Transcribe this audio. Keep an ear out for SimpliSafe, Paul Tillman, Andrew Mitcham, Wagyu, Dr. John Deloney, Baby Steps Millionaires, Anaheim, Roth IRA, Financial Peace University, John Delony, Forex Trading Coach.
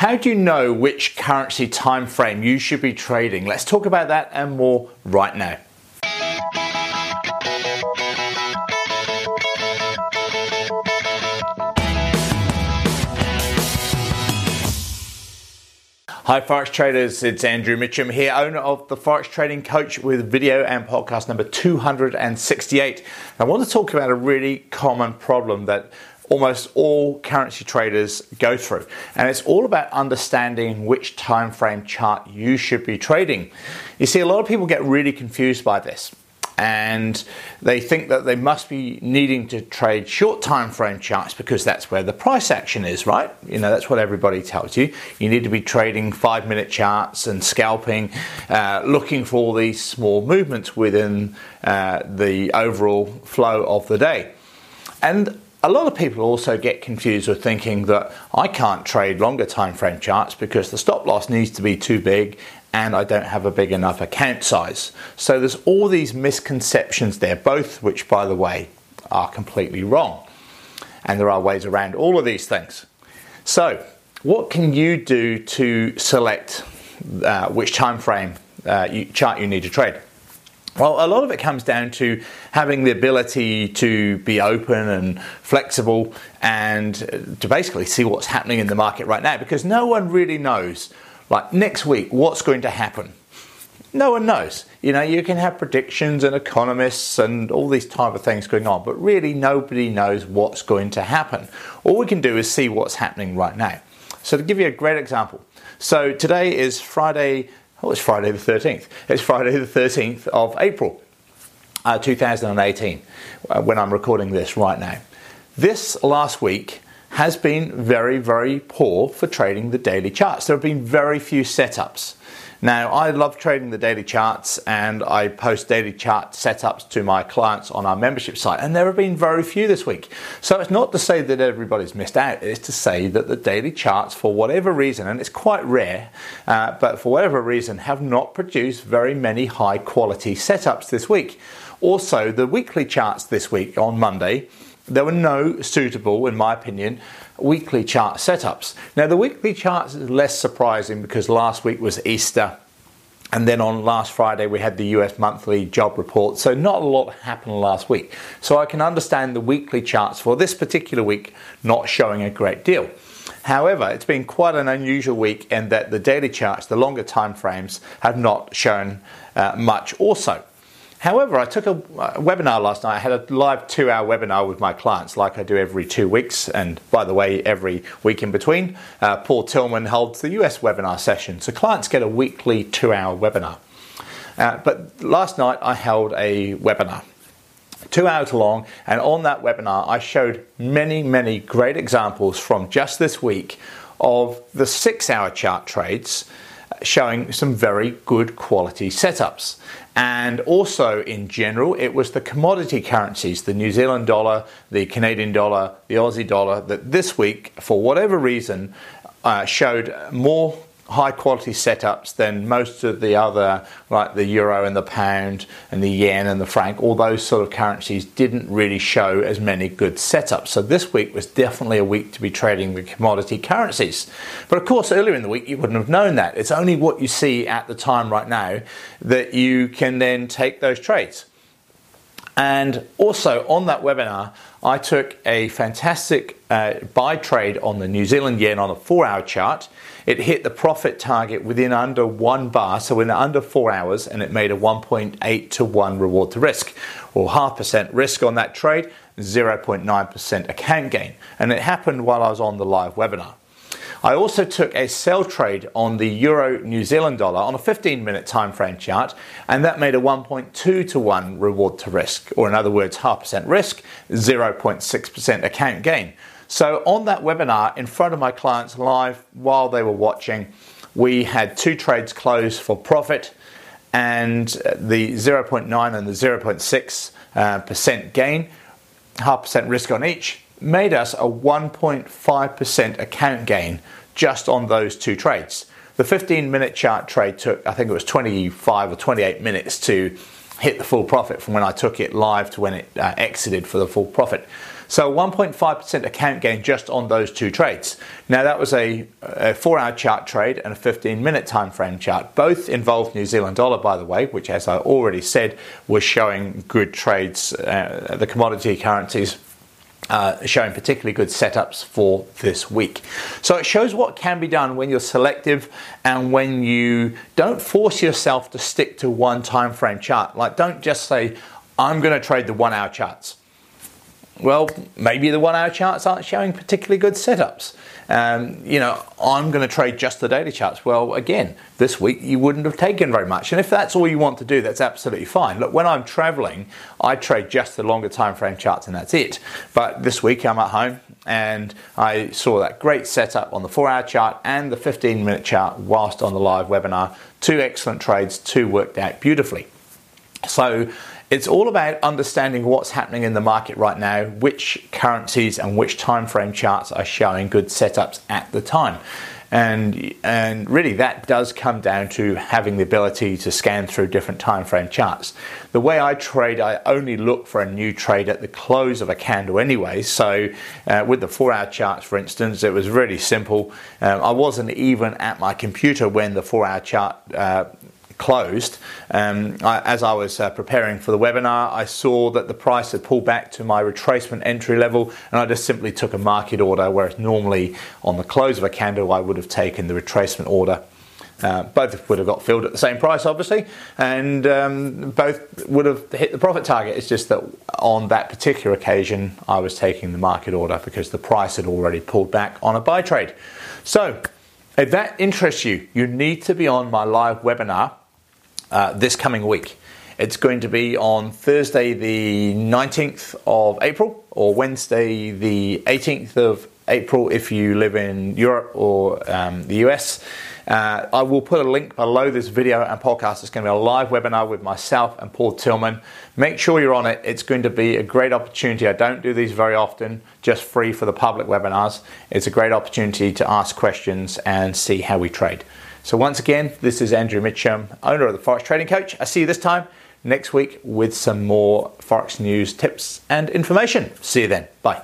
How do you know which currency time frame you should be trading? Let's talk about that and more right now. Hi Forex traders, it's Andrew Mitcham here, owner of the Forex Trading Coach with video and podcast number 268. I want to talk about a really common problem that almost all currency traders go through, and it's all about understanding which time frame chart you should be trading. You see, a lot of people get really confused by this, and they think that they must be needing to trade short time frame charts because that's where the price action is, right? You know, that's what everybody tells you. You need to be trading 5-minute charts and scalping, looking for all these small movements within the overall flow of the day. And a lot of people also get confused with thinking that I can't trade longer time frame charts because the stop loss needs to be too big and I don't have a big enough account size. So there's all these misconceptions there, both which, by the way, are completely wrong. And there are ways around all of these things. So what can you do to select which time frame chart you need to trade? Well, a lot of it comes down to having the ability to be open and flexible and to basically see what's happening in the market right now, because no one really knows. Like next week, what's going to happen? No one knows. You know, you can have predictions and economists and all these type of things going on, but really nobody knows what's going to happen. All we can do is see what's happening right now. So to give you a great example, so today is Friday. Oh, it's Friday the 13th. It's Friday the 13th of April, 2018, when I'm recording this right now. This last week has been very, very poor for trading the daily charts. There have been very few setups. Now, I love trading the daily charts, and I post daily chart setups to my clients on our membership site, and there have been very few this week. So it's not to say that everybody's missed out, it's to say that the daily charts, for whatever reason, and it's quite rare, but for whatever reason, have not produced very many high quality setups this week. Also, the weekly charts this week on Monday, there were no suitable, in my opinion, weekly chart setups. Now, the weekly charts is less surprising because last week was Easter, and then on last Friday we had the US monthly job report, so not a lot happened last week. So I can understand the weekly charts for this particular week not showing a great deal. However, it's been quite an unusual week in that the daily charts, the longer time frames, have not shown much also. However, I took a webinar last night. I had a live 2-hour webinar with my clients like I do every 2 weeks. And by the way, every week in between, Paul Tillman holds the US webinar session. So clients get a weekly 2-hour webinar. But last night I held a webinar, 2 hours long. And on that webinar, I showed many, many great examples from just this week of the 6-hour chart trades showing some very good quality setups. And also in general, it was the commodity currencies, the New Zealand dollar, the Canadian dollar, the Aussie dollar, that this week, for whatever reason, showed more high quality setups than most of the other, like the euro and the pound and the yen and the franc. All those sort of currencies didn't really show as many good setups. So this week was definitely a week to be trading the commodity currencies. But of course, earlier in the week, you wouldn't have known that. It's only what you see at the time right now that you can then take those trades. And also on that webinar, I took a fantastic buy trade on the New Zealand yen on a 4-hour chart. It hit the profit target within under 1 bar, so in under 4 hours, and it made a 1.8 to 1 reward to risk, or 0.5% risk on that trade, 0.9% account gain. And it happened while I was on the live webinar. I also took a sell trade on the euro New Zealand dollar on a 15-minute time frame chart, and that made a 1.2 to 1 reward to risk, or in other words, 0.5% risk, 0.6% account gain. So on that webinar, in front of my clients live while they were watching, we had 2 trades close for profit, and the 0.9 and the 0.6% gain, 0.5% risk on each, made us a 1.5% account gain just on those 2 trades. The 15-minute chart trade took, I think it was 25 or 28 minutes to hit the full profit from when I took it live to when it exited for the full profit. So 1.5% account gain just on those two trades. Now that was a 4-hour chart trade and a 15-minute time frame chart. Both involved New Zealand dollar, by the way, which, as I already said, was showing good trades, the commodity currencies showing particularly good setups for this week. So it shows what can be done when you're selective and when you don't force yourself to stick to one time frame chart. Like, don't just say, I'm going to trade the 1-hour charts. Well, maybe the 1-hour charts aren't showing particularly good setups. I'm going to trade just the daily charts. Well, again, this week you wouldn't have taken very much. And if that's all you want to do, that's absolutely fine. Look, when I'm traveling, I trade just the longer time frame charts and that's it. But this week I'm at home and I saw that great setup on the 4-hour chart and the 15-minute chart whilst on the live webinar. Two excellent trades, two worked out beautifully. So it's all about understanding what's happening in the market right now, which currencies and which time frame charts are showing good setups at the time. And really that does come down to having the ability to scan through different time frame charts. The way I trade, I only look for a new trade at the close of a candle anyway. So with the 4-hour charts, for instance, it was really simple. I wasn't even at my computer when the 4-hour chart closed. As I was preparing for the webinar, I saw that the price had pulled back to my retracement entry level, and I just simply took a market order, whereas normally on the close of a candle I would have taken the retracement order. Both would have got filled at the same price, obviously, and both would have hit the profit target. It's just that on that particular occasion I was taking the market order because the price had already pulled back on a buy trade. So if that interests you, you need to be on my live webinar this coming week. It's going to be on Thursday the 19th of April or Wednesday the 18th of April if you live in Europe or the US. I will put a link below this video and podcast. It's going to be a live webinar with myself and Paul Tillman. Make sure you're on it. It's going to be a great opportunity. I don't do these very often, just free for the public webinars. It's a great opportunity to ask questions and see how we trade. So once again, this is Andrew Mitcham, owner of the Forex Trading Coach. I see you this time next week with some more Forex news, tips and information. See you then. Bye.